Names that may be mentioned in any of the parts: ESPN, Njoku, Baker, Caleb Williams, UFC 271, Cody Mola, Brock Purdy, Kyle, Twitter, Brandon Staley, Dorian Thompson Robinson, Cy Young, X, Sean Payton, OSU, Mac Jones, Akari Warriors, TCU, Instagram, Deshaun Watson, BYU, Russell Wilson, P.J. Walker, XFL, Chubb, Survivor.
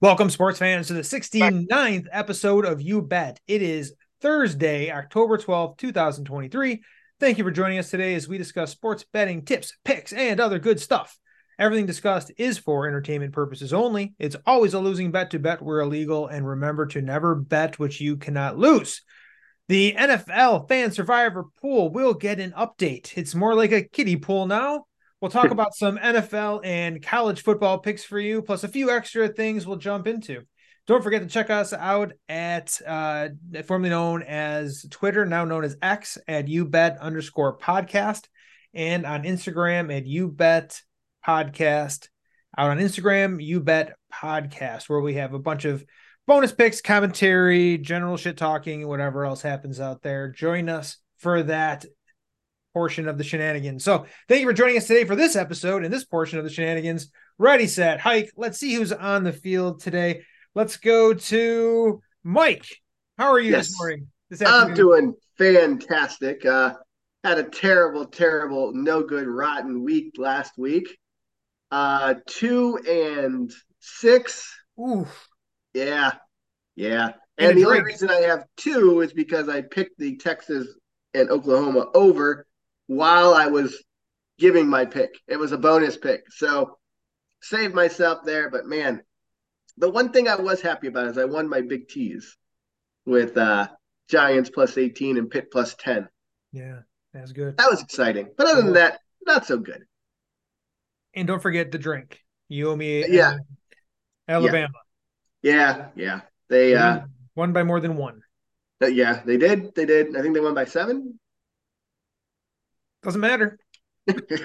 Welcome, sports fans, to the 69th episode of You Bet. It is Thursday, October 12th, 2023. Thank you for joining us today as we discuss sports betting tips, picks, and other good stuff. Everything discussed is for entertainment purposes only. It's always a losing bet to bet where illegal, and remember to never bet which you cannot lose. The NFL Fan Survivor Pool will get an update. It's more like a kiddie pool now. We'll talk about some NFL and college football picks for you, plus a few extra things we'll jump into. Don't forget to check us out at formerly known as Twitter, now known as X, at YouBet_podcast, and on Instagram at YouBet podcast. Out on Instagram, YouBet podcast, where we have a bunch of bonus picks, commentary, general shit talking, and whatever else happens out there. Join us for that portion of the shenanigans. So thank you for joining us today for this episode and this portion of the shenanigans. Ready, set, hike. Let's see who's on the field today. Let's go to Mike. How are you this morning? I'm doing fantastic. Had a terrible, no good, rotten week last week. 2-6. Oof. Yeah. And the only reason I have two is because I picked the Texas and Oklahoma over while I was giving my pick. It was a bonus pick. So saved myself there. But, man, the one thing I was happy about is I won my big tees with Giants +18 and Pitt +10. Yeah, that's good. That was exciting. But other than that, not so good. And don't forget the drink. You owe me Alabama. Yeah. They won by more than one. Yeah, they did. I think they won by 7. Doesn't matter. Very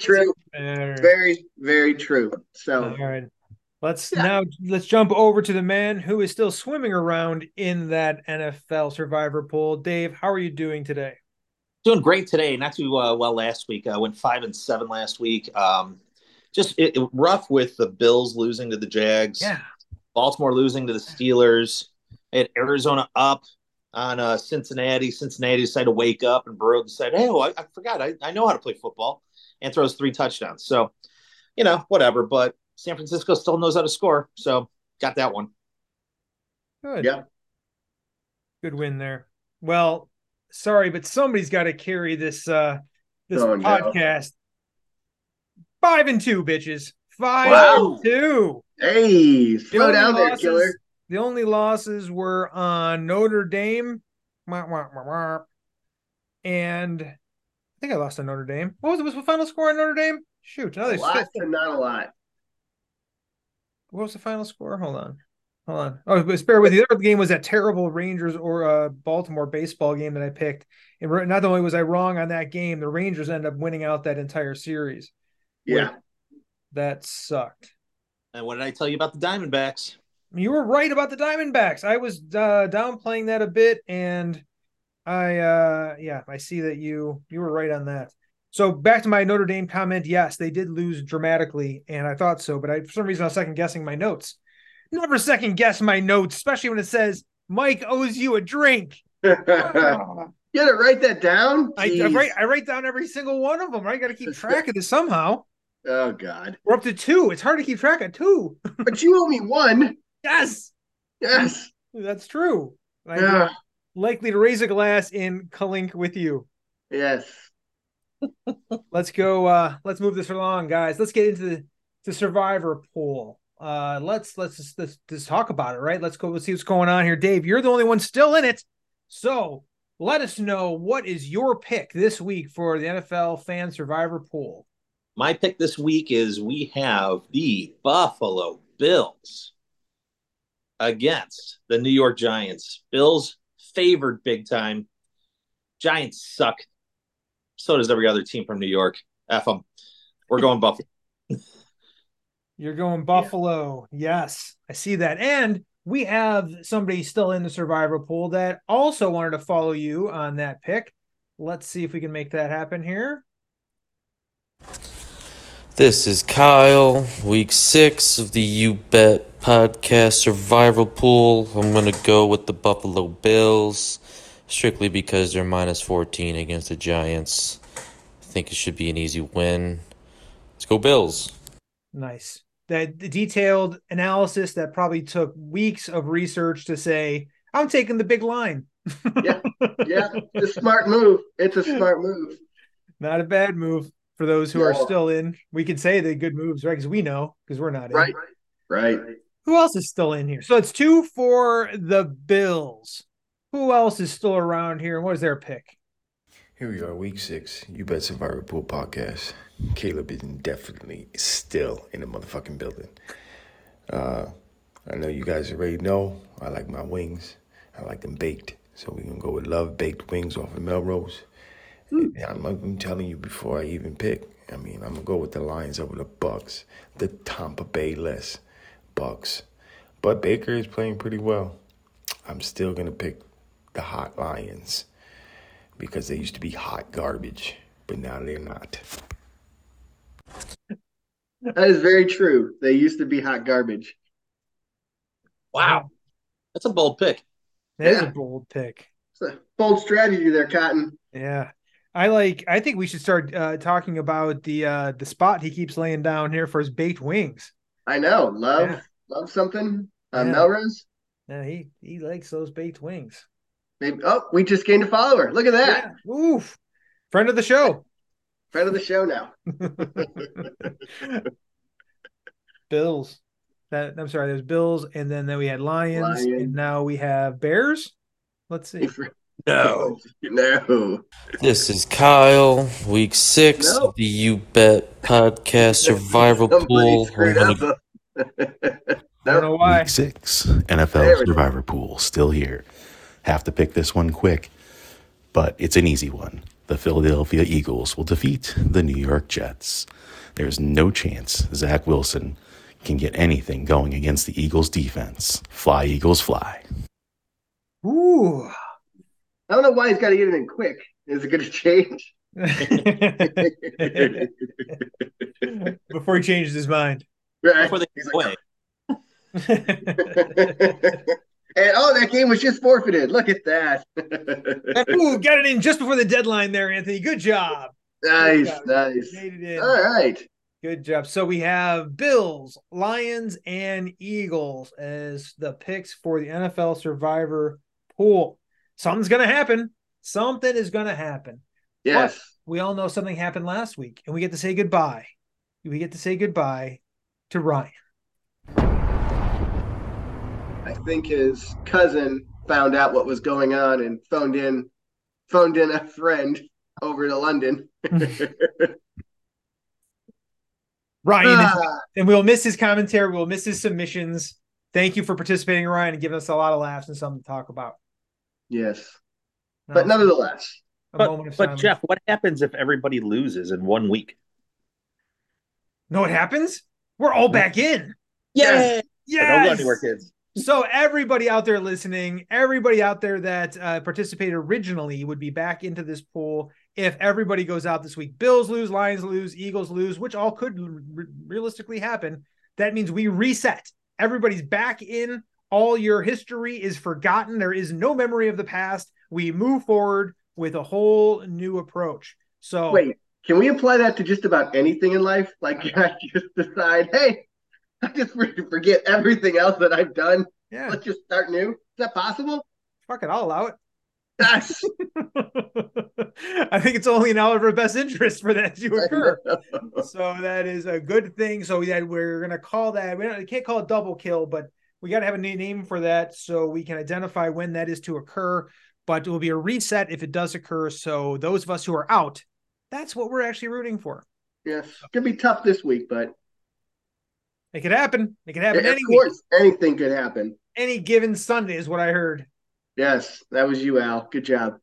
true. Matter. Very, very true. So, all right. Let's jump over to the man who is still swimming around in that NFL Survivor pool. Dave, how are you doing today? Doing great today. Not too well last week. I went 5-7 last week. Just rough with the Bills losing to the Jags. Yeah. Baltimore losing to the Steelers. I had Arizona up on Cincinnati. Cincinnati decided to wake up, and Burrow decided, hey, well, I forgot. I know how to play football, and throws 3 touchdowns. So, whatever. But San Francisco still knows how to score. So, got that one. Good. Yeah. Good win there. Well, sorry, but somebody's got to carry this this podcast. 5-2, bitches. 5-2. Hey, slow down there, killer. The only losses were on Notre Dame. And I think I lost on Notre Dame. What was it? Was the final score on Notre Dame? Shoot. Another lots and not a lot. What was the final score? Hold on. Oh, but spare with you. The other game was that terrible Rangers or Baltimore baseball game that I picked. And not only was I wrong on that game, the Rangers ended up winning out that entire series. Yeah. That sucked. And what did I tell you about the Diamondbacks? You were right about the Diamondbacks. I was downplaying that a bit, and I see that you were right on that. So back to my Notre Dame comment. Yes, they did lose dramatically, and I thought so, but for some reason I was second-guessing my notes. Never second-guess my notes, especially when it says, Mike owes you a drink. You had to write that down? I write down every single one of them. I got to keep track of this somehow. Oh, God. We're up to 2. It's hard to keep track of 2. But you owe me 1. Yes. That's true. I'm likely to raise a glass in Kalink with you. Yes. Let's go. Let's move this along, guys. Let's get into the Survivor pool. Let's talk about it, right? Let's go. Let's see what's going on here. Dave, you're the only one still in it. So let us know, what is your pick this week for the NFL Fan Survivor pool? My pick this week is we have the Buffalo Bills against the New York Giants. Bills favored big time. Giants suck. So does every other team from New York. F them. We're going Buffalo. You're going Buffalo. Yeah. Yes, I see that. And we have somebody still in the Survivor pool that also wanted to follow you on that pick. Let's see if we can make that happen here. This is Kyle, week 6 of the You Bet podcast survival pool. I'm going to go with the Buffalo Bills, strictly because they're -14 against the Giants. I think it should be an easy win. Let's go Bills. Nice. that detailed analysis that probably took weeks of research to say, I'm taking the big line. Yeah. It's a smart move. Not a bad move for those who are still in. We can say the good moves, right? Because we know, because we're not in. Right. Who else is still in here? So it's 2 for the Bills. Who else is still around here? And what is their pick? Here we are, week 6. You Bet Survivor Pool Podcast. Caleb is definitely still in the motherfucking building. I know you guys already know I like my wings. I like them baked. So we're going to go with Love Baked Wings off of Melrose. I'm telling you before I even pick. I mean, I'm going to go with the Lions over the Bucks. The Tampa Bay-less Bucks. But Baker is playing pretty well. I'm still going to pick the hot Lions because they used to be hot garbage, but now they're not. That is very true. They used to be hot garbage. Wow. That's a bold pick. That is a bold pick. It's a bold strategy there, Cotton. Yeah. I think we should start talking about the spot he keeps laying down here for his baked wings. I know. Love something on Melrose. Yeah, he likes those baked wings. Maybe, we just gained a follower. Look at that. Yeah. Oof. Friend of the show. Friend of the show now. Bills. There's Bills, and then we had Lions, and now we have Bears. Let's see. No. This is Kyle, week 6 of the You Bet Podcast Survival Pool. I don't know why. Week 6, NFL Survivor Pool, still here. Have to pick this one quick, but it's an easy one. The Philadelphia Eagles will defeat the New York Jets. There's no chance Zach Wilson can get anything going against the Eagles defense. Fly, Eagles, fly. Ooh. I don't know why he's got to get it in quick. Is it going to change? Before he changes his mind. Right. Before they play. And that game was just forfeited. Look at that. Ooh, got it in just before the deadline there, Anthony. Good job. Nice. Made it in. All right. Good job. So we have Bills, Lions, and Eagles as the picks for the NFL Survivor Pool. Something's going to happen. Something is going to happen. Yes. But we all know something happened last week, and we get to say goodbye. We get to say goodbye to Ryan. I think his cousin found out what was going on and phoned in a friend over to London. Ryan, and we'll miss his commentary. We'll miss his submissions. Thank you for participating, Ryan, and giving us a lot of laughs and something to talk about. Yes. But nonetheless. But Jeff, what happens if everybody loses in 1 week? Know what happens? We're all back in. Yes. Don't go anywhere, kids. So everybody out there listening, everybody out there that participated originally would be back into this pool if everybody goes out this week. Bills lose, Lions lose, Eagles lose, which all could realistically happen. That means we reset. Everybody's back in. All your history is forgotten. There is no memory of the past. We move forward with a whole new approach. So wait, can we apply that to just about anything in life? Like, can I just decide, hey, I just forget everything else that I've done. Yeah. Let's just start new. Is that possible? Fuck it, I'll allow it. Yes. I think it's only in all of our best interest for that to occur. So that is a good thing. So that we're going to call that. We can't call it double kill, but we got to have a new name for that so we can identify when that is to occur. But it will be a reset if it does occur. So those of us who are out, that's what we're actually rooting for. Yes. It's going to be tough this week, but it could happen. It could happen. Anything could happen. Any given Sunday is what I heard. Yes, that was you, Al. Good job.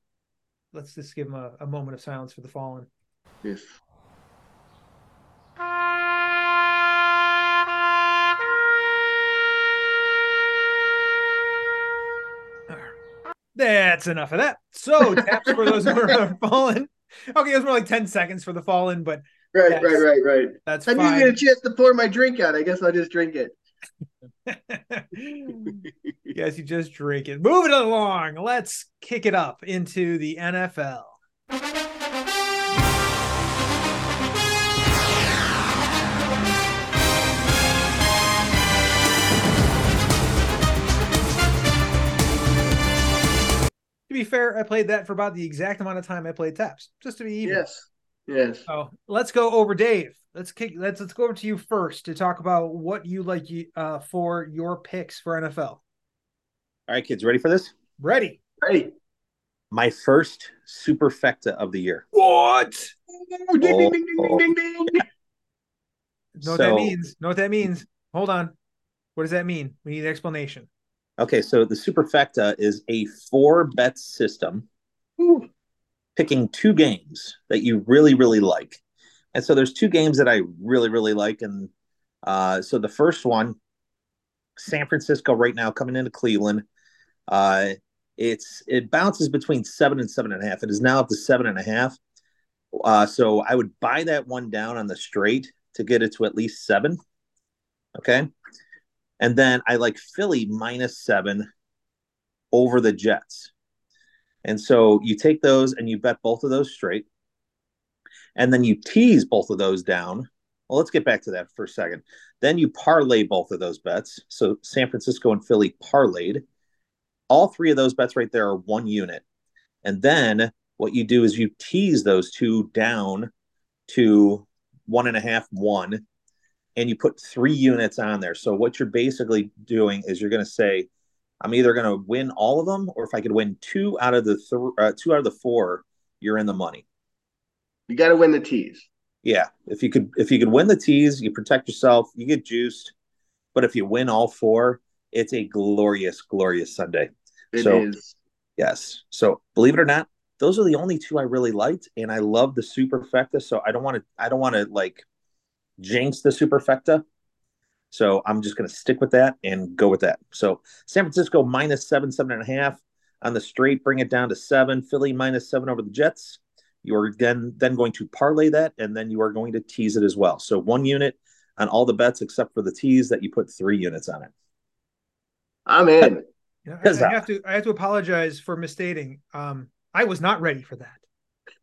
Let's just give him a moment of silence for the fallen. Yes. That's enough of that. So taps for those who are fallen. Okay, it was more like 10 seconds for the fallen, but Right. That's fine. I didn't get a chance to pour my drink out. I guess I'll just drink it. Yes, you just drink it. Moving along, let's kick it up into the NFL. be fair, I played that for about the exact amount of time I played Taps, just to be even. Yes. So let's go over, Dave. Let's go over to you first to talk about what you like for your picks for NFL. All right, kids, ready for this? Ready. My first superfecta of the year. What? Ding, ding, ding. Know what that means. Hold on. What does that mean? We need an explanation. Okay, so the superfecta is a 4-bet system, picking two games that you really, really like. And so there's two games that I really, really like. And so the first one, San Francisco right now coming into Cleveland, It bounces between 7 and 7.5. It is now up to 7.5. So I would buy that one down on the straight to get it to at least 7. Okay. And then I like Philly -7 over the Jets. And so you take those and you bet both of those straight. And then you tease both of those down. Well, let's get back to that for a second. Then you parlay both of those bets. So San Francisco and Philly parlayed. All three of those bets right there are one unit. And then what you do is you tease those two down to 1.5, 1, and you put 3 units on there. So what you're basically doing is you're going to say, I'm either going to win all of them, or if I could win 2 out of the 4, you're in the money. You got to win the tease. Yeah. If you could win the tease, you protect yourself, you get juiced. But if you win all 4, it's a glorious, glorious Sunday. It is. Yes. So believe it or not, those are the only two I really liked, and I love the superfecta. So I don't want to like jinx the superfecta. So I'm just going to stick with that and go with that. So San Francisco -7, 7.5 on the straight, bring it down to 7. Philly -7 over the Jets. You are then going to parlay that, and then you are going to tease it as well. So one unit on all the bets except for the tease that you put 3 units on it. I'm in. I have to apologize for misstating. I was not ready for that.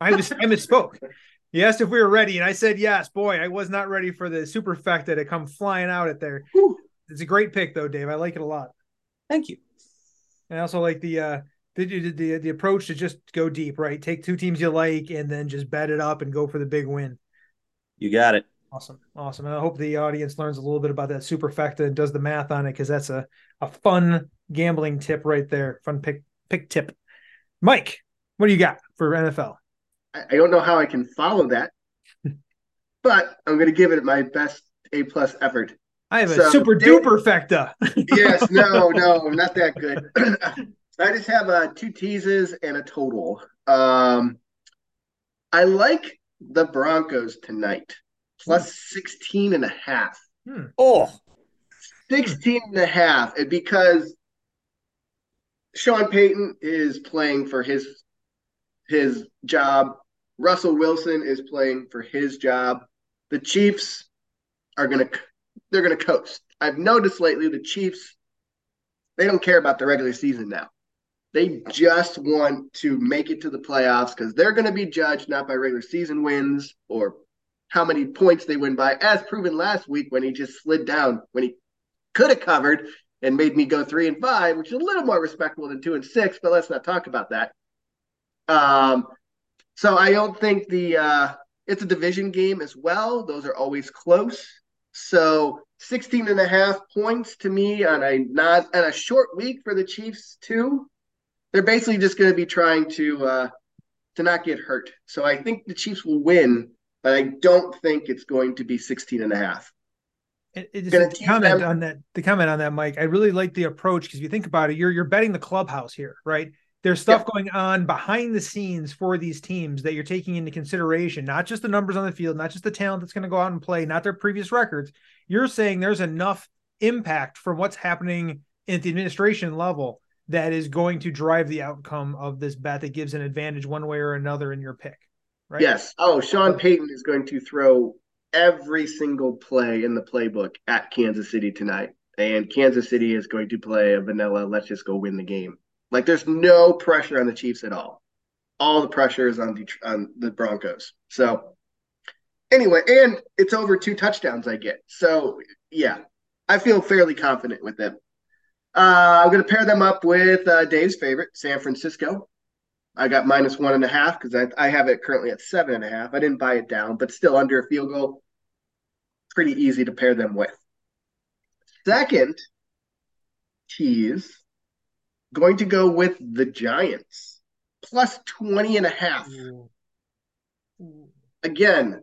I misspoke. He asked if we were ready, and I said yes. Boy, I was not ready for the superfecta to come flying out at there. Whew. It's a great pick, though, Dave. I like it a lot. Thank you. And I also like the approach to just go deep, right? Take two teams you like, and then just bet it up and go for the big win. You got it. Awesome. And I hope the audience learns a little bit about that superfecta and does the math on it, because that's a fun gambling tip right there. Fun pick tip. Mike, what do you got for NFL? I don't know how I can follow that, but I'm going to give it my best A+ effort. I have a super duperfecta. Yes, no, not that good. I just have 2 teases and a total. I like the Broncos tonight. Plus 16.5. Oh, 16.5. And because Sean Payton is playing for his job. Russell Wilson is playing for his job. The Chiefs are going to coast. I've noticed lately the Chiefs, they don't care about the regular season now. They just want to make it to the playoffs because they're going to be judged not by regular season wins or how many points they win by, as proven last week when he just slid down, when he could have covered and made me go 3-5, which is a little more respectable than 2-6, but let's not talk about that. So I don't think it's a division game as well. Those are always close. So 16.5 points to me on a short week for the Chiefs too. They're basically just going to be trying to not get hurt. So I think the Chiefs will win, but I don't think it's going to be 16.5. The comment on that, Mike, I really like the approach, because if you think about it, you're betting the clubhouse here, right? There's stuff going on behind the scenes for these teams that you're taking into consideration, not just the numbers on the field, not just the talent that's going to go out and play, not their previous records. You're saying there's enough impact from what's happening at the administration level that is going to drive the outcome of this bet that gives an advantage one way or another in your pick. Right? Yes. Oh, Sean Payton is going to throw every single play in the playbook at Kansas City tonight. And Kansas City is going to play a vanilla, let's just go win the game. Like, there's no pressure on the Chiefs at all. All the pressure is on the Broncos. So, anyway, and it's over 2 touchdowns I get. So, yeah, I feel fairly confident with them. I'm going to pair them up with Dave's favorite, San Francisco. I got -1.5 because I have it currently at 7.5. I didn't buy it down, but still under a field goal. Pretty easy to pair them with. Second tease, going to go with the Giants, +20.5. Again,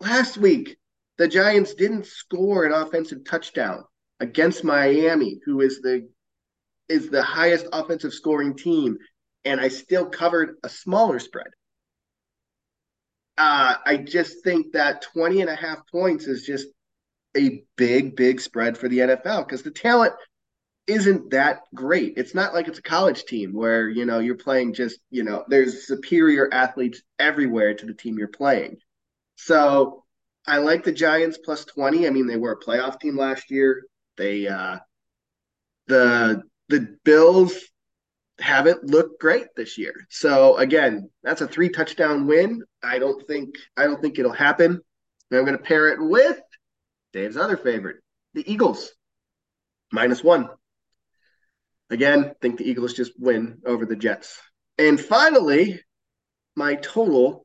last week, the Giants didn't score an offensive touchdown against Miami, who is the highest offensive scoring team, and I still covered a smaller spread. I just think that 20.5 points is just a big, big spread for the NFL because the talent isn't that great. It's not like it's a college team where, you're playing just, there's superior athletes everywhere to the team you're playing. So I like the Giants +20. I mean, they were a playoff team last year. They, the Bills haven't looked great this year. So again, that's a 3-touchdown win. I don't think it'll happen. And I'm going to pair it with Dave's other favorite, the Eagles, -1. Again, think the Eagles just win over the Jets. And finally, my total,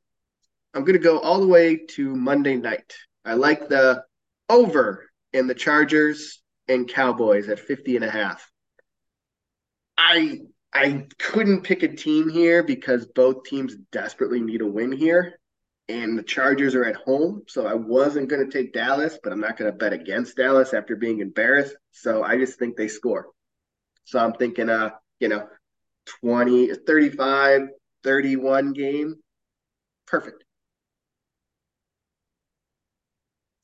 I'm going to go all the way to Monday night. I like the over in the Chargers and Cowboys at 50.5. I couldn't pick a team here because both teams desperately need a win here. And the Chargers are at home, so I wasn't going to take Dallas, but I'm not going to bet against Dallas after being embarrassed. So I just think they score. So I'm thinking, 20, 35, 31 game. Perfect.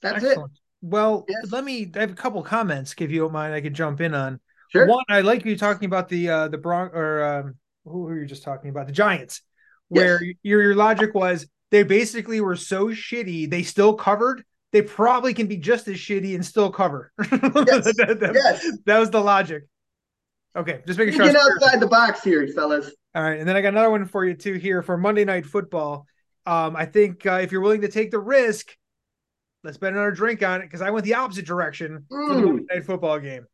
That's Excellent. It. Well, yes. I have a couple comments, if you don't mind, I could jump in on. Sure. One, I like you talking about the Broncos, or who were you just talking about? The Giants, where yes. your logic was they basically were so shitty they still covered. They probably can be just as shitty and still cover. Yes. That was the logic. Okay, just making sure. Get outside the box here, fellas. All right, and then I got another one for you too here for Monday Night Football. I think if you're willing to take the risk, let's bet another drink on it because I went the opposite direction for the Monday Night Football game.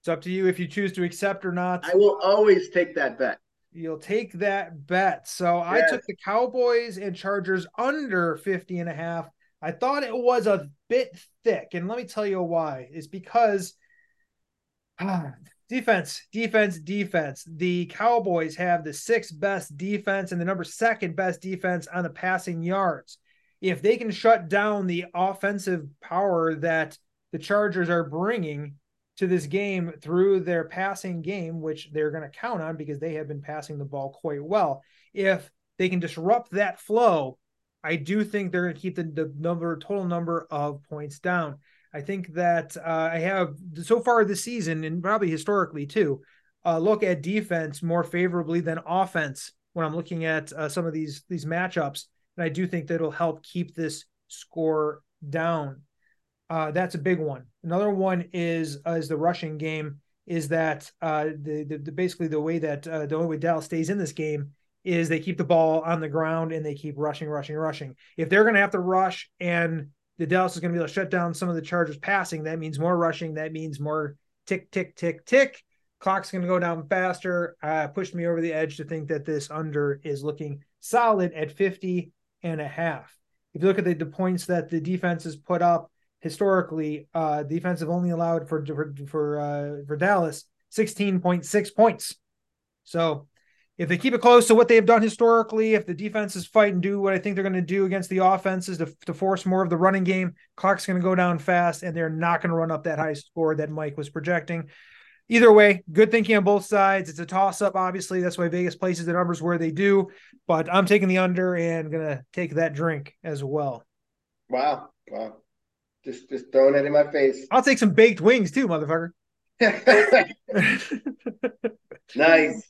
It's up to you if you choose to accept or not. I will always take that bet. You'll take that bet. So yes. I took the Cowboys and Chargers under 50.5. I thought it was a bit thick, and let me tell you why. It's because defense. The Cowboys have the 6th best defense and the number 2nd best defense on the passing yards. If they can shut down the offensive power that the Chargers are bringing to this game through their passing game, which they're going to count on because they have been passing the ball quite well. If they can disrupt that flow, I do think they're going to keep the total number of points down. I think that I have so far this season, and probably historically too, look at defense more favorably than offense when I'm looking at some of these matchups. And I do think that it'll help keep this score down. That's a big one. Another one is the rushing game. Is that basically the way that the only way Dallas stays in this game is they keep the ball on the ground and they keep rushing. If they're going to have to rush and the Dallas is going to be able to shut down some of the Chargers passing, that means more rushing. That means more tick, tick, tick, tick. Clock's going to go down faster. Pushed me over the edge to think that this under is looking solid at 50.5. If you look at the points that the defense has put up, historically, defense have only allowed for Dallas 16.6 points. So, if they keep it close to what they have done historically, if the defenses fight and do what I think they're going to do against the offenses to force more of the running game, clock's going to go down fast, and they're not going to run up that high score that Mike was projecting. Either way, good thinking on both sides. It's a toss-up, obviously. That's why Vegas places the numbers where they do. But I'm taking the under and going to take that drink as well. Wow. Just throwing it in my face. I'll take some baked wings too, motherfucker. Nice.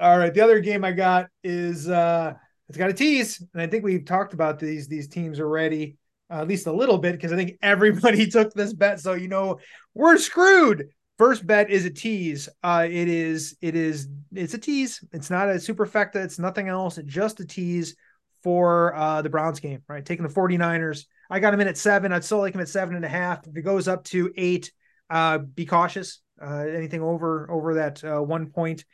All right. The other game I got is it's got a tease, and I think we've talked about these teams already, at least a little bit, because I think everybody took this bet, so we're screwed. First bet is a tease. It's a tease. It's not a superfecta. It's nothing else. It's just a tease for the Browns game, right? Taking the 49ers. I got him in at 7. I'd still like him at 7.5. If it goes up to 8, be cautious. Anything over that 1 point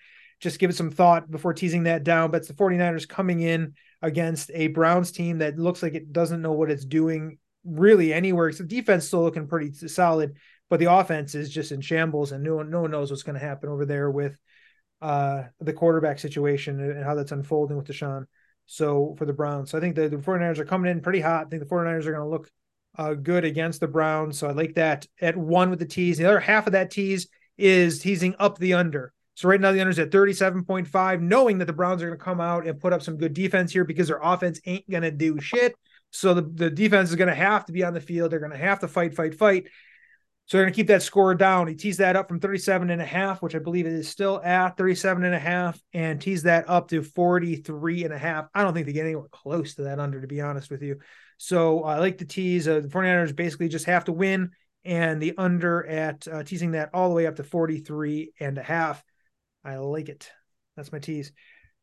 just give it some thought before teasing that down. But it's the 49ers coming in against a Browns team that looks like it doesn't know what it's doing really anywhere. It's the defense still looking pretty solid, but the offense is just in shambles, and no one knows what's going to happen over there with the quarterback situation and how that's unfolding with Deshaun. So for the Browns, so I think the 49ers are coming in pretty hot. I think the 49ers are going to look good against the Browns. So I like that at one with the tease. The other half of that tease is teasing up the under. So right now the under's at 37.5, knowing that the Browns are going to come out and put up some good defense here because their offense ain't going to do shit. So the defense is going to have to be on the field. They're going to have to fight. So they're going to keep that score down. He teased that up from 37.5, which I believe it is still at 37.5, and teased that up to 43.5. I don't think they get anywhere close to that under, to be honest with you. So I like the tease. The 49ers basically just have to win, and the under at teasing that all the way up to 43.5. I like it. That's my tease.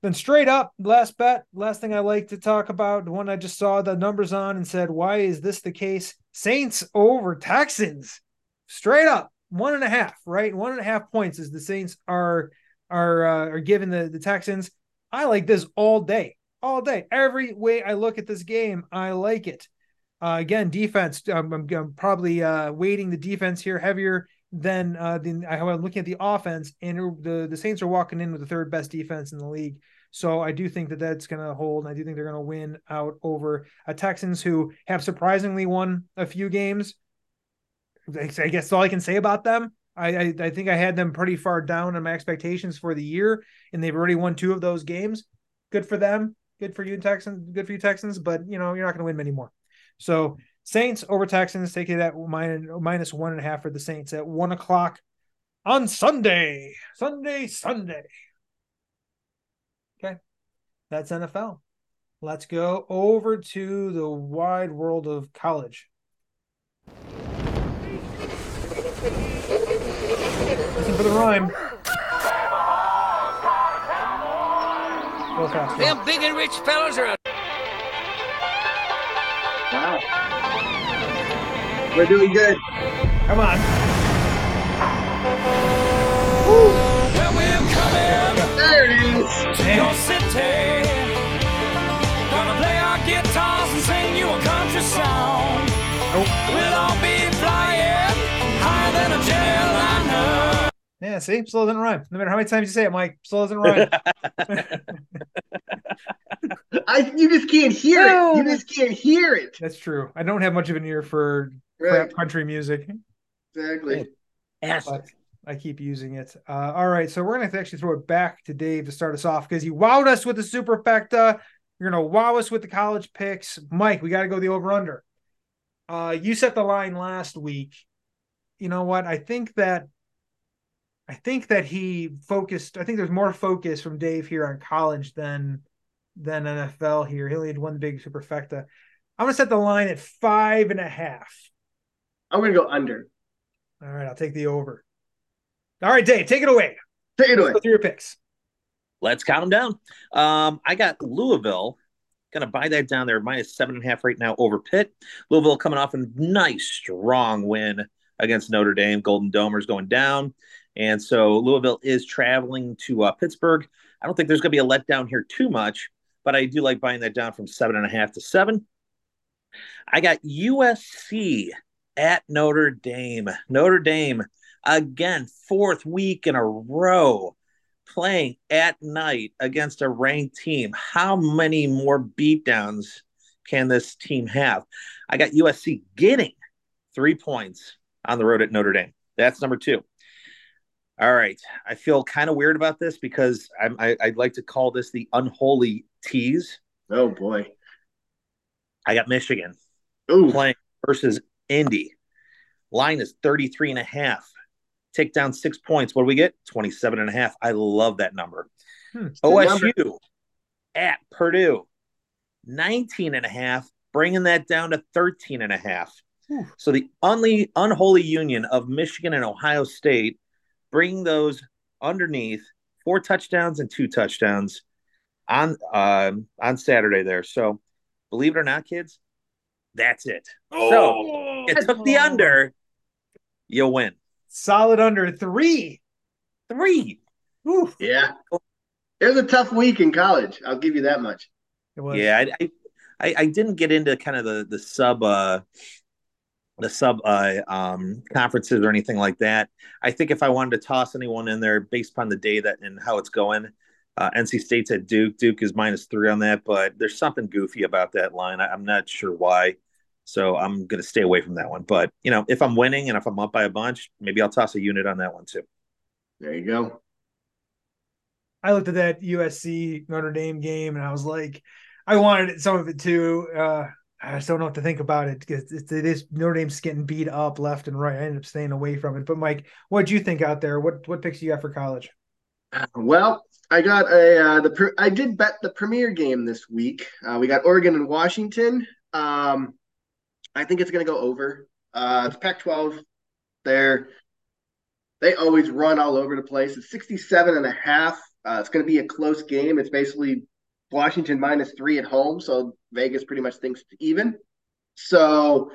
Then straight up, last bet, last thing I like to talk about, the one I just saw the numbers on and said, why is this the case? Saints over Texans. Straight up, 1.5, right? 1.5 points is the Saints are giving the Texans. I like this all day. Every way I look at this game, I like it. Again, defense. I'm probably weighting the defense here heavier than I'm looking at the offense, and the Saints are walking in with the third best defense in the league. So I do think that's going to hold, and I do think they're going to win out over a Texans who have surprisingly won a few games. I guess all I can say about them, I think I had them pretty far down on my expectations for the year, and they've already won two of those games. Good for them. Good for you Texans, but you're not going to win many more. So Saints over Texans, take it at minus 1.5 for the Saints at 1:00 on Sunday. Sunday. Okay. That's NFL. Let's go over to the wide world of college. Listen for the rhyme. Them big and rich fellas are out. Wow. We're doing good. Come on. Woo. Well, we're coming. There it is. Your city. Gonna play our guitars and sing you a country song. Oh. We'll all be flying higher than a jetliner. Yeah, see? Still doesn't rhyme. No matter how many times you say it, Mike, still doesn't rhyme. You just can't hear it. That's true. I don't have much of an ear for crap country music. Exactly. But I keep using it. All right, so we're going to have to actually throw it back to Dave to start us off because he wowed us with the superfecta. You're going to wow us with the college picks. Mike, we got to go the over-under. You set the line last week. You know what? I think that he focused. I think there's more focus from Dave here on college than NFL here. He only had one big superfecta. I'm going to set the line at 5.5. I'm going to go under. All right, I'll take the over. All right, Dave, take it away. Let's go through your picks. Let's count them down. I got Louisville. Going to buy that down there. Minus 7.5 right now over Pitt. Louisville coming off a nice, strong win against Notre Dame. Golden Domers going down. And so Louisville is traveling to Pittsburgh. I don't think there's going to be a letdown here too much, but I do like buying that down from 7.5 to 7. I got USC at Notre Dame. Notre Dame, again, fourth week in a row, playing at night against a ranked team. How many more beatdowns can this team have? I got USC getting 3 points on the road at Notre Dame. That's number 2. All right. I feel kind of weird about this because I'd like to call this the unholy tease. Oh, boy. I got Michigan playing versus Indy. Line is 33.5. Take down 6 points. What do we get? 27.5. I love that number. OSU at Purdue. 19.5. Bringing that down to 13.5. So the unholy union of Michigan and Ohio State, bring those underneath 4 touchdowns and 2 touchdowns on Saturday there. So believe it or not, kids, that's it. Oh, so it took the under. You'll win. Solid under 3. Oof. Yeah. It was a tough week in college. I'll give you that much. It was. Yeah, I didn't get into kind of the sub conferences or anything like that. I think if I wanted to toss anyone in there based upon the day that and how it's going, NC State's at Duke. Duke is -3 on that, but there's something goofy about that line. I'm not sure why, so I'm going to stay away from that one. But, you know, if I'm winning and if I'm up by a bunch, maybe I'll toss a unit on that one too. There you go. I looked at that USC Notre Dame game, and I was like, I wanted some of it too. I just don't know what to think about it because Notre Dame's getting beat up left and right. I ended up staying away from it. But Mike, what'd you think out there? What picks you got for college? Well, I got I did bet the premier game this week. We got Oregon and Washington. I think it's going to go over. It's Pac-12. They always run all over the place. It's 67.5. It's going to be a close game. It's basically Washington -3 at home, so Vegas pretty much thinks it's even. So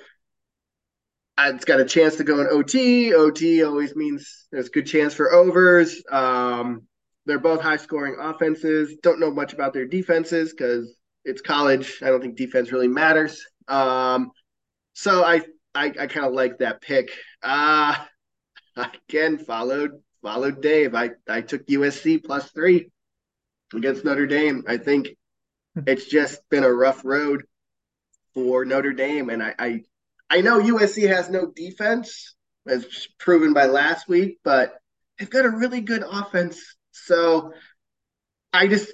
it's got a chance to go in OT. OT always means there's a good chance for overs. They're both high-scoring offenses. Don't know much about their defenses because it's college. I don't think defense really matters. So I kind of like that pick. Again, followed Dave. I took USC +3 against Notre Dame. I think it's just been a rough road for Notre Dame. And I know USC has no defense, as proven by last week, but they've got a really good offense. So I just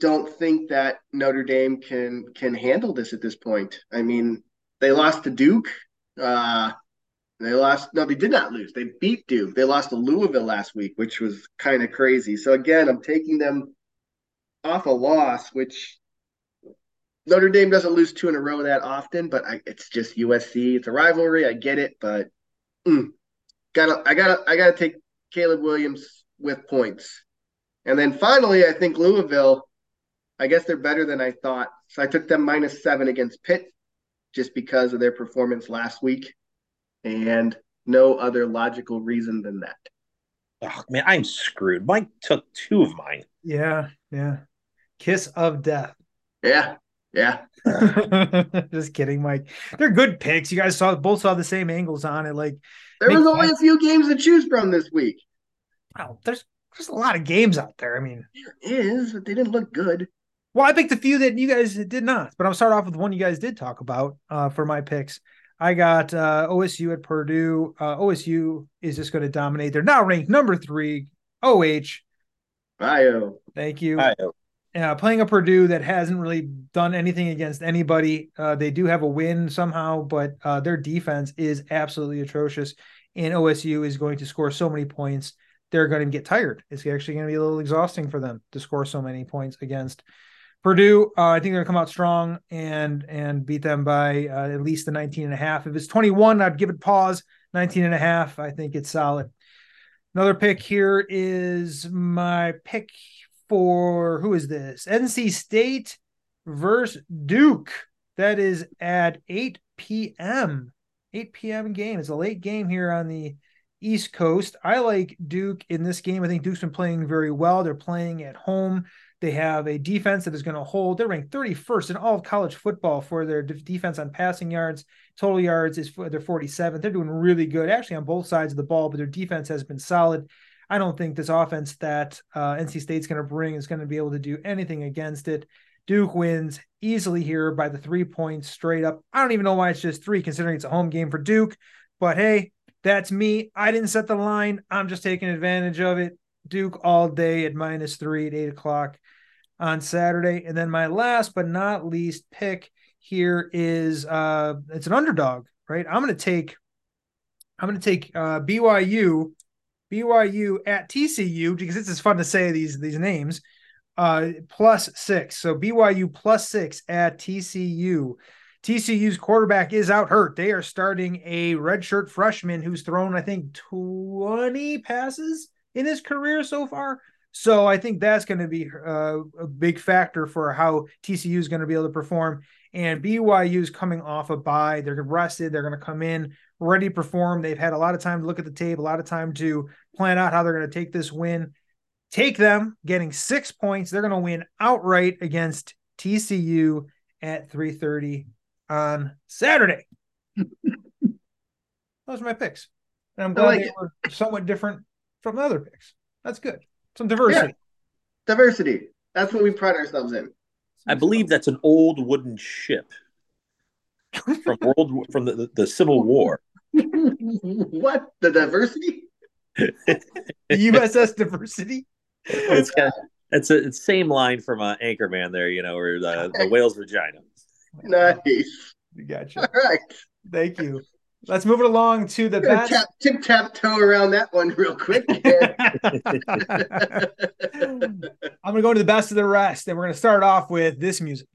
don't think that Notre Dame can handle this at this point. I mean, they lost to Duke. They did not lose. They beat Duke. They lost to Louisville last week, which was kind of crazy. So again, I'm taking them off a loss, which Notre Dame doesn't lose two in a row that often, but it's just USC. It's a rivalry. I get it, but I gotta take Caleb Williams with points. And then finally, I think Louisville, I guess they're better than I thought. So I took them -7 against Pitt just because of their performance last week. And no other logical reason than that. Oh, man, I'm screwed. Mike took two of mine. Yeah. Kiss of death. Yeah. Just kidding, Mike. They're good picks. You guys both saw the same angles on it. Like there was only a few games to choose from this week. Wow, there's a lot of games out there. I mean, there is, but they didn't look good. Well, I picked a few that you guys did not, but I'll start off with one you guys did talk about for my picks. I got OSU at Purdue. OSU is just going to dominate. They're now ranked number 3. OH. Bio. Thank you. Bio. Playing a Purdue that hasn't really done anything against anybody. They do have a win somehow, but their defense is absolutely atrocious, and OSU is going to score so many points. They're going to get tired. It's actually going to be a little exhausting for them to score so many points against Purdue. I think they're going to come out strong and beat them by at least the 19.5. If it's 21, I'd give it pause. 19.5, I think it's solid. Another pick here is my pick for, who is this? NC State versus Duke. That is at 8 p.m. 8 p.m. game. It's a late game here on the East Coast. I like Duke in this game. I think Duke's been playing very well. They're playing at home. They have a defense that is going to hold. They're ranked 31st in all of college football for their defense on passing yards. Total yards is they're 47th. They're doing really good, actually, on both sides of the ball, but their defense has been solid. I don't think this offense that NC State's going to bring is going to be able to do anything against it. Duke wins easily here by the 3 points straight up. I don't even know why it's just 3, considering it's a home game for Duke. But, hey, that's me. I didn't set the line. I'm just taking advantage of it. Duke all day at -3 at 8 o'clock on Saturday. And then my last but not least pick here is it's an underdog, right? I'm going to take BYU at TCU, because it's as fun to say these names, +6. So BYU +6 at TCU. TCU's quarterback is out hurt. They are starting a redshirt freshman who's thrown, I think, 20 passes in his career so far. So I think that's going to be a big factor for how TCU is going to be able to perform. And BYU is coming off a bye. They're rested. They're going to come in ready to perform. They've had a lot of time to look at the tape, a lot of time to plan out how they're going to take this win. Take them getting 6 points. They're going to win outright against TCU at 3:30 on Saturday. Those are my picks. And I'm glad they were somewhat different from the other picks. That's good. Some diversity. Yeah. Diversity. That's what we pride ourselves in. I believe that's an old wooden ship from the Civil War. What? The diversity? The USS Diversity? It's got, it's same line from Anchorman there, you know, or the whale's vagina. Nice. You gotcha. All right. Thank you. Let's move it along to the bat. Tip-tap-toe around that one real quick. I'm going to go to the best of the rest, and we're going to start off with this music.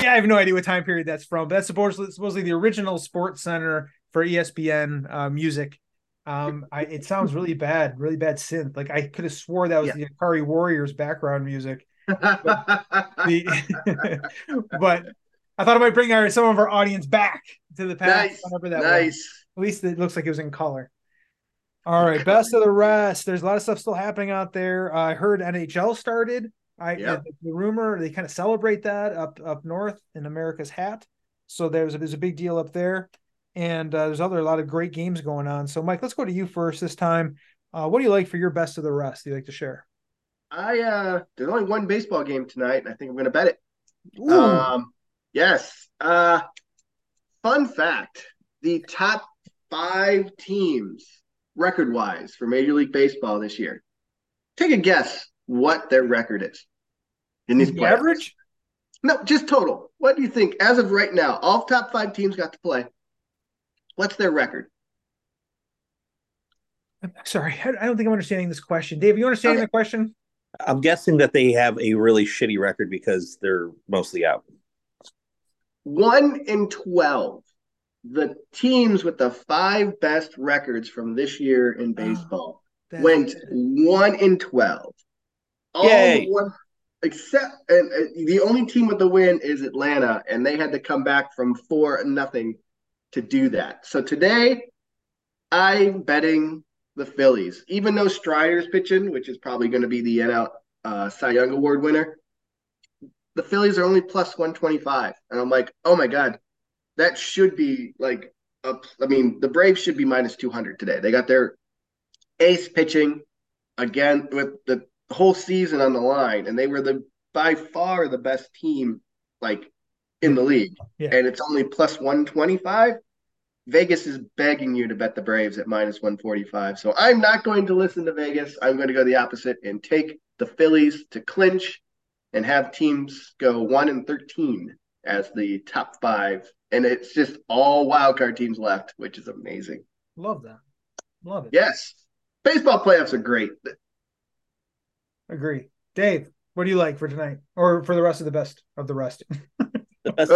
Yeah, I have no idea what time period that's from, but that's supposedly the original Sports Center for ESPN music. It sounds really bad synth. Like I could have swore that was the Akari Warriors background music, but I thought it might bring some of our audience back to the past. Nice. At least it looks like it was in color. All right. Best of the rest. There's a lot of stuff still happening out there. I heard NHL started. The rumor, they kind of celebrate that up north in America's hat. So there's a big deal up there. And there's a lot of great games going on. So, Mike, let's go to you first this time. What do you like for your best of the rest? Do you like to share? There's only one baseball game tonight, and I think I'm going to bet it. Yes. Fun fact, the top 5 teams record-wise for Major League Baseball this year. Take a guess what their record is. In these playoffs. Average? No, just total. What do you think? As of right now, all top 5 teams got to play. What's their record? I'm sorry. I don't think I'm understanding this question. Dave, you understanding the question? I'm guessing that they have a really shitty record because they're mostly out. 1-12. The teams with the 5 best records from this year in baseball went 1-12. Except the only team with the win is Atlanta, and they had to come back from 4-0. To do that. So today, I'm betting the Phillies. Even though Strider's pitching, which is probably going to be the NL Cy Young Award winner, the Phillies are only plus 125. And I'm like, oh my God, that should be like, the Braves should be minus 200 today. They got their ace pitching again with the whole season on the line. And they were by far the best team, in the league, and it's only plus 125. Vegas is begging you to bet the Braves at minus 145. So I'm not going to listen to Vegas. I'm going to go the opposite and take the Phillies to clinch and have teams go 1-13 as the top 5. And it's just all wildcard teams left, which is amazing. Love that. Love it. Yes. Baseball playoffs are great. Agree. Dave, what do you like for tonight or for the rest of the best of the rest? The best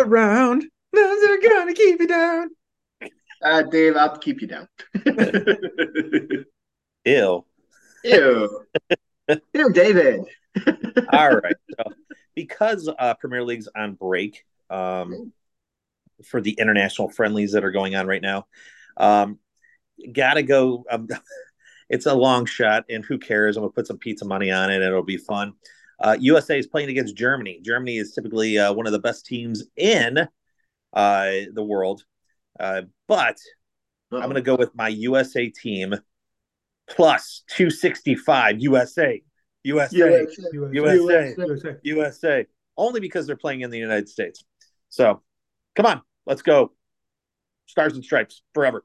around. Those that are gonna keep you down. Dave, I'll keep you down. Ew. Ew, David. All right. So, because Premier League's on break for the international friendlies that are going on right now, gotta go. It's a long shot, and who cares? I'm going to put some pizza money on it, and it'll be fun. USA is playing against Germany. Germany is typically one of the best teams in the world. But I'm going to go with my USA team plus 265 USA. Only because they're playing in the United States. So, come on. Let's go. Stars and Stripes forever.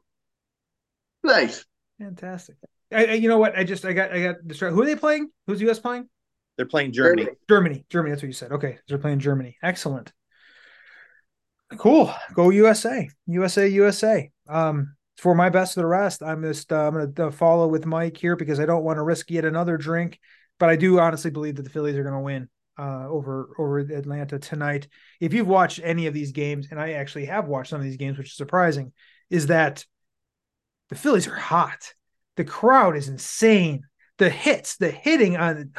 Nice. Fantastic. You know what? I got distracted. Who are they playing? Who's the U.S. playing? They're playing Germany. Germany. That's what you said. Okay, they're playing Germany. Excellent. Cool. Go USA. USA. For my best of the rest, I'm just I'm gonna follow with Mike here because I don't want to risk yet another drink, but I do honestly believe that the Phillies are going to win over Atlanta tonight. If you've watched any of these games, and I actually have watched some of these games, which is surprising, is that the Phillies are hot. The crowd is insane. the hits, the hitting on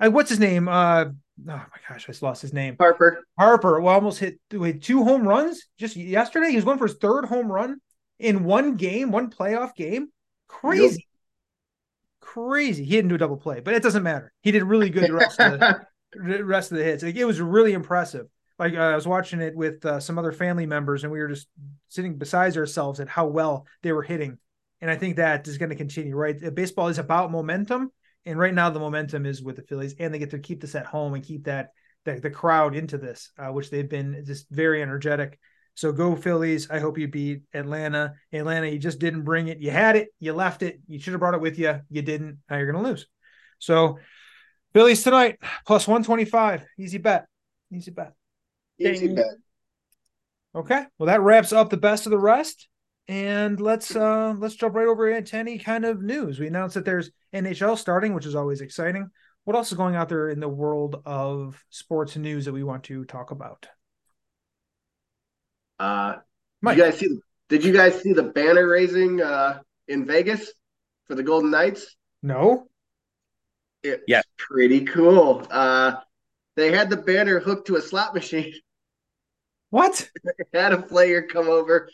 what's his name? Oh my gosh, I just lost his name. Harper. Well, almost hit two home runs just yesterday. He was going for his third home run in one playoff game. Crazy. Crazy. He didn't do a double play, but it doesn't matter. He did really good the rest of the hits. Like, it was really impressive. Like, I was watching it with some other family members, and we were just sitting beside ourselves at how well they were hitting. And I think that is going to continue, right? Baseball is about momentum. And right now the momentum is with the Phillies, and they get to keep this at home and keep the crowd into this, which they've been just very energetic. So go Phillies. I hope you beat Atlanta. Atlanta, you just didn't bring it. You had it. You left it. You should have brought it with you. You didn't. Now you're going to lose. So Phillies tonight, plus 125. Easy bet. Easy bet. Okay. Well, that wraps up the best of the rest. And let's jump right over into any kind of news. We announced that there's NHL starting, which is always exciting. What else is going out there in the world of sports news that we want to talk about? Did you guys see the banner raising in Vegas for the Golden Knights? No. It's pretty cool. They had the banner hooked to a slot machine. What? Had a player come over,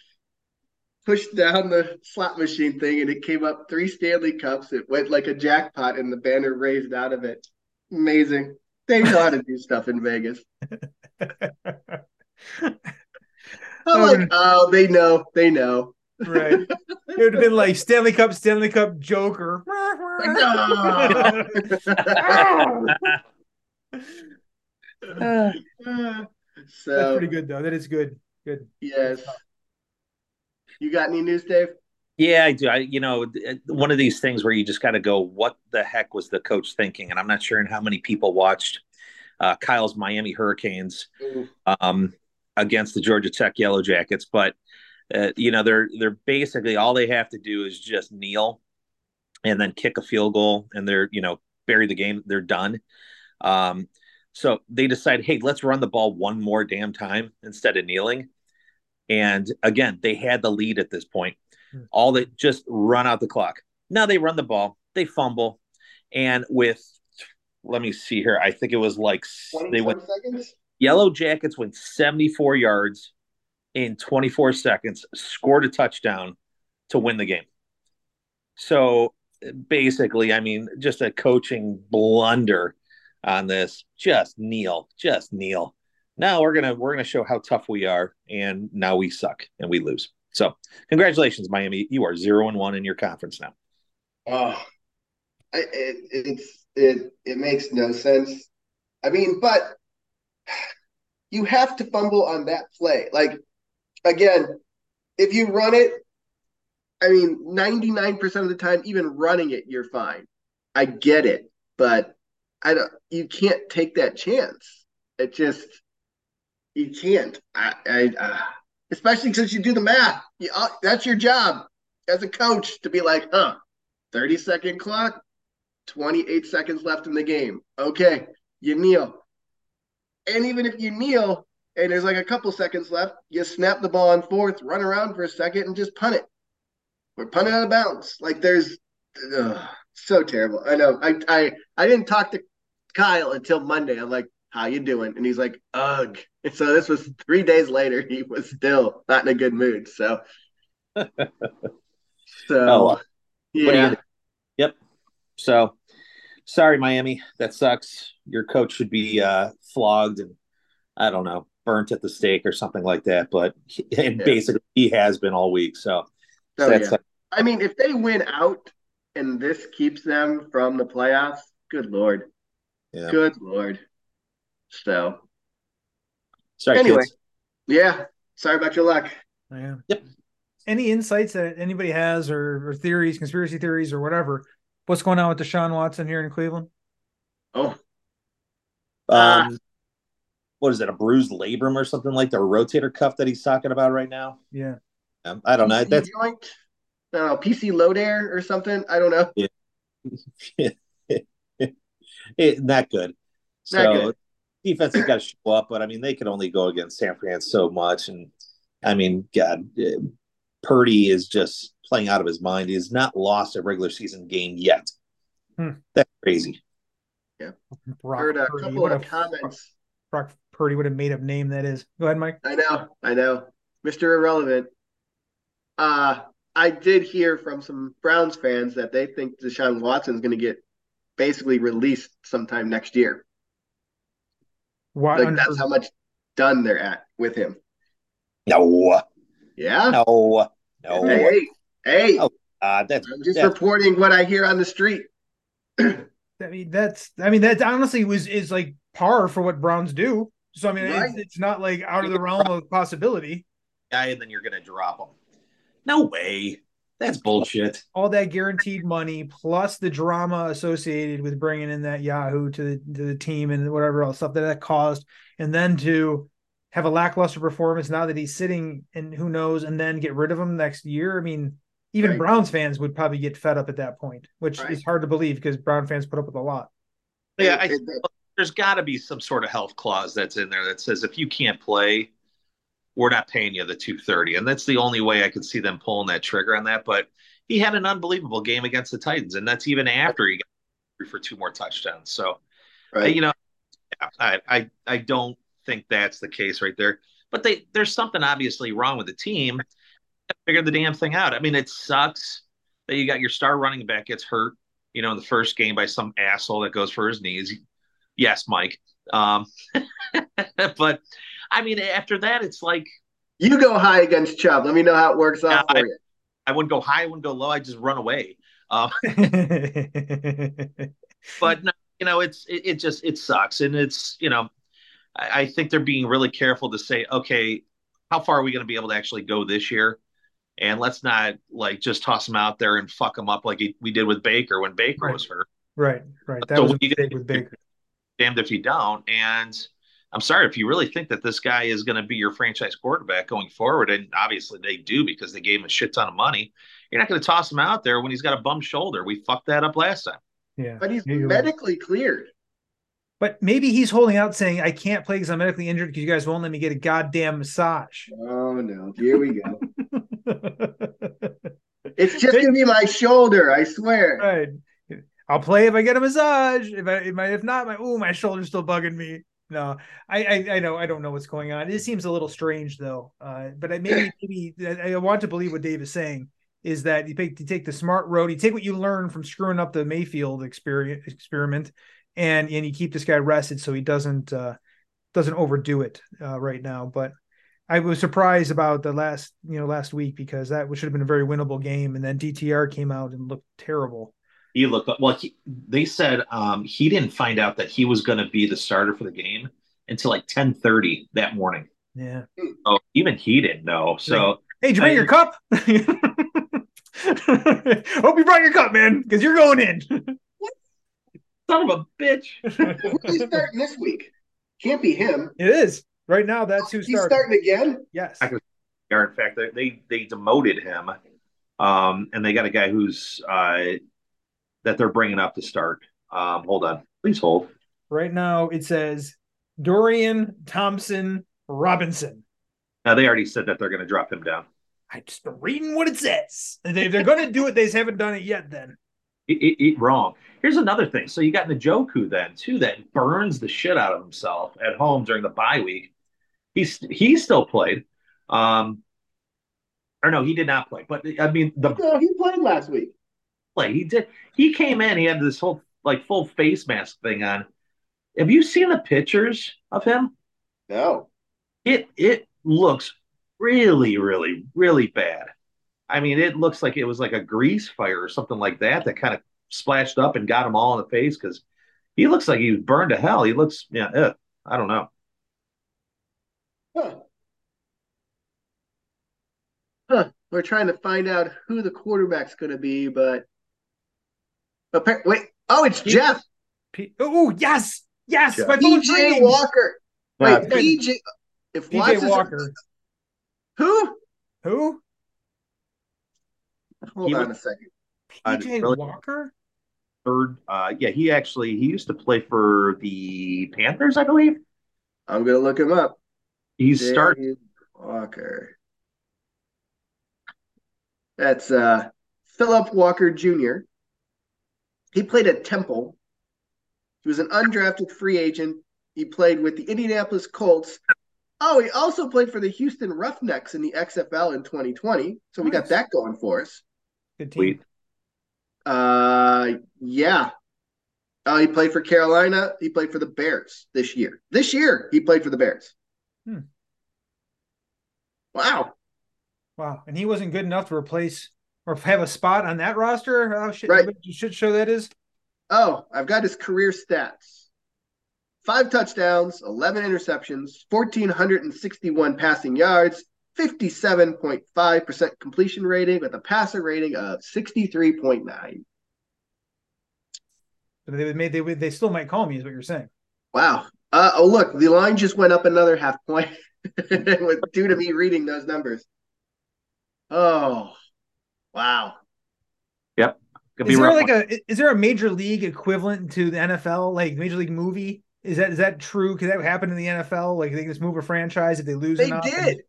pushed down the slot machine thing, and it came up 3 Stanley Cups. It went like a jackpot, and the banner raised out of it. Amazing. They know how to do stuff in Vegas. I'm like, oh, they know. Right. It would have been like Stanley Cup Joker. No. So that's pretty good, though. That is good. Good. Yes. You got any news, Dave? Yeah, I do. One of these things where you just got to go, what the heck was the coach thinking? And I'm not sure how many people watched Kyle's Miami Hurricanes against the Georgia Tech Yellow Jackets. But, they're basically all they have to do is just kneel and then kick a field goal, and they're, bury the game. They're done. So they decide, hey, let's run the ball one more damn time instead of kneeling. And again, they had the lead at this point. All that, just run out the clock. Now they run the ball, they fumble, and with, let me see here, I think it was like they went seconds. Yellow Jackets went 74 yards in 24 seconds, scored a touchdown to win the game. So basically, just a coaching blunder on this. Just kneel. Now we're gonna show how tough we are, and now we suck and we lose. So congratulations, Miami. You are 0-1 in your conference now. Oh, it makes no sense. But you have to fumble on that play. Like, again, if you run it, 99% of the time, even running it, you're fine. I get it, but you can't take that chance. It just. You can't, especially since you do the math. That's your job as a coach to be like, 30-second clock, 28 seconds left in the game. Okay, you kneel. And even if you kneel and there's like a couple seconds left, you snap the ball on fourth, run around for a second, and just punt it. We're punting out of bounds. Like, there's so terrible. I know. I didn't talk to Kyle until Monday. I'm like, how you doing? And he's like, ugh. And so this was 3 days later. He was still not in a good mood. So, yeah. Yep. So, sorry, Miami. That sucks. Your coach should be flogged and, I don't know, burnt at the stake or something like that. But basically he has been all week. So that's if they win out and this keeps them from the playoffs, good Lord. Yeah. Good Lord. So, sorry. Anyway, kids. Yeah. Sorry about your luck. Yeah. Yep. Any insights that anybody has, or theories, conspiracy theories, or whatever? What's going on with Deshaun Watson here in Cleveland? Oh. What is it? A bruised labrum or something like the rotator cuff that he's talking about right now? Yeah. I don't know. That's joint. No, PC Lodair or something. I don't know. Yeah. Not good. So. Not good. Defense has got to show up, but they could only go against San Fran so much. And God, Purdy is just playing out of his mind. He has not lost a regular season game yet. That's crazy. Yeah. Brock heard a Purdy couple of comments. Brock Purdy would have made up name that is. Go ahead, Mike. I know. Mr. Irrelevant. I did hear from some Browns fans that they think Deshaun Watson is going to get basically released sometime next year. Why? Like that's how much done they're at with him. No. Yeah. No. Hey. Oh, that's, I'm just reporting what I hear on the street. That honestly is like par for what Browns do. So right? it's not like out of the realm of possibility. And then you're going to drop them. No way. That's bullshit. All that guaranteed money plus the drama associated with bringing in that Yahoo to the team and whatever else stuff that caused, and then to have a lackluster performance now that he's sitting and who knows, and then get rid of him next year. Even right. Browns fans would probably get fed up at that point, which right. is hard to believe because Brown fans put up with a lot. Yeah, I think there's got to be some sort of health clause that's in there that says if you can't play, we're not paying you the $230. And that's the only way I could see them pulling that trigger on that. But he had an unbelievable game against the Titans, and that's even after he got for two more touchdowns. So, right. I don't think that's the case right there. But there's something obviously wrong with the team. Figure the damn thing out. It sucks that you got your star running back gets hurt, in the first game by some asshole that goes for his knees. Yes, Mike. But after that, it's like you go high against Chubb. Let me know how it works out for you. I wouldn't go high. I wouldn't go low. I just run away. But no, it sucks, and it's I think they're being really careful to say, okay, how far are we going to be able to actually go this year? And let's not just toss them out there and fuck them up like we did with Baker when Baker was hurt. Right. That was a mistake with Baker. Damned if you don't. And I'm sorry if you really think that this guy is going to be your franchise quarterback going forward. And obviously they do because they gave him a shit ton of money. You're not going to toss him out there when he's got a bum shoulder. We fucked that up last time. Yeah, but he's medically cleared. But maybe he's holding out saying, I can't play because I'm medically injured because you guys won't let me get a goddamn massage. Oh, no. Here we go. It's just going to be my shoulder, I swear. Right. I'll play if I get a massage. If not, my shoulder's still bugging me. No, I don't know what's going on. It seems a little strange, though. But maybe I want to believe what Dave is saying is that you take the smart road. You take what you learn from screwing up the Mayfield experiment. And you keep this guy rested so he doesn't overdo it right now. But I was surprised about the last week because that should have been a very winnable game, and then DTR came out and looked terrible. He looked well. They said he didn't find out that he was going to be the starter for the game until 10:30 that morning. Yeah. Oh, even he didn't know. So hey, did you bring your cup? Hope you brought your cup, man, because you're going in. Son of a bitch. Who's starting this week? Can't be him. It is. Right now, that's who's starting. He's starting again? Yes. In fact, they demoted him, and they got a guy who's that they're bringing up to start. Hold on. Please hold. Right now, it says Dorian Thompson Robinson. Now, they already said that they're going to drop him down. I'm just reading what it says. They're going to do it. They just haven't done it yet then. It wrong. Here's another thing. So you got Njoku then too that burns the shit out of himself at home during the bye week. He still played. Or no, he did not play. But no, he played last week. He did. He came in. He had this whole full face mask thing on. Have you seen the pictures of him? No. It looks really, really, really bad. It looks like it was like a grease fire or something like that kind of splashed up and got him all in the face because he looks like he was burned to hell. He looks, I don't know. Huh. We're trying to find out who the quarterback's going to be, but wait. Oh, it's Jeff. Yes. Yes. Jeff. P.J. Walker. Wait, P.J. Walker. Who? Hold on a second. P.J. Walker? Third. He actually used to play for the Panthers, I believe. I'm going to look him up. He's starting. Walker. That's Phillip Walker Jr. He played at Temple. He was an undrafted free agent. He played with the Indianapolis Colts. Oh, he also played for the Houston Roughnecks in the XFL in 2020. So we got that going for us. Good team. Yeah. He played for Carolina. He played for the Bears this year. This year, he played for the Bears. Hmm. Wow. Wow. And he wasn't good enough to replace or have a spot on that roster? Oh, shit. Right. You should show that is. Oh, I've got his career stats. 5 touchdowns, 11 interceptions, 1,461 passing yards, 57.5% completion rating with a passer rating of 63.9. They still might call me is what you're saying. Wow. Oh, look, the line just went up another half point due to me reading those numbers. Oh, wow. Yep. Is there a major league equivalent to the NFL, like Major League Movie? Is that true? Could that happen in the NFL? Like they just move a franchise if they lose? They did.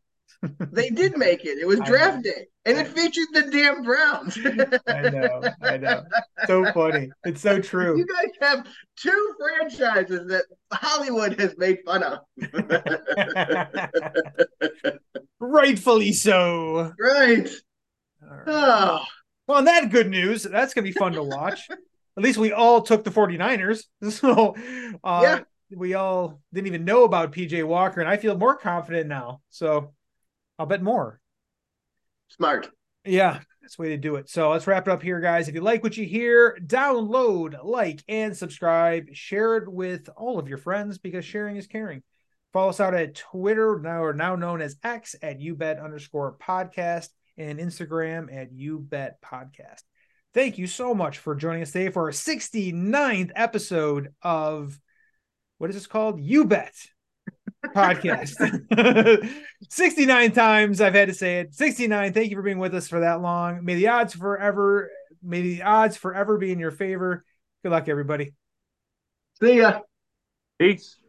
They did make it. It was draft day, and it featured the damn Browns. I know. So funny. It's so true. You guys have 2 franchises that Hollywood has made fun of. Rightfully so. Right. All right. Oh. Well, and that good news. That's going to be fun to watch. At least we all took the 49ers. So we all didn't even know about P.J. Walker, and I feel more confident now. So I'll bet more. Smart. Yeah, that's the way to do it. So let's wrap it up here, guys. If you like what you hear, download, like, and subscribe. Share it with all of your friends because sharing is caring. Follow us out at Twitter, now known as X, at YouBet_podcast, and Instagram at YouBetPodcast. Thank you so much for joining us today for our 69th episode of, what is this called? You Bet Podcast. 69 times I've had to say it. 69. Thank you for being with us for that long. May the odds forever be in your favor. Good luck, everybody. See ya. Peace.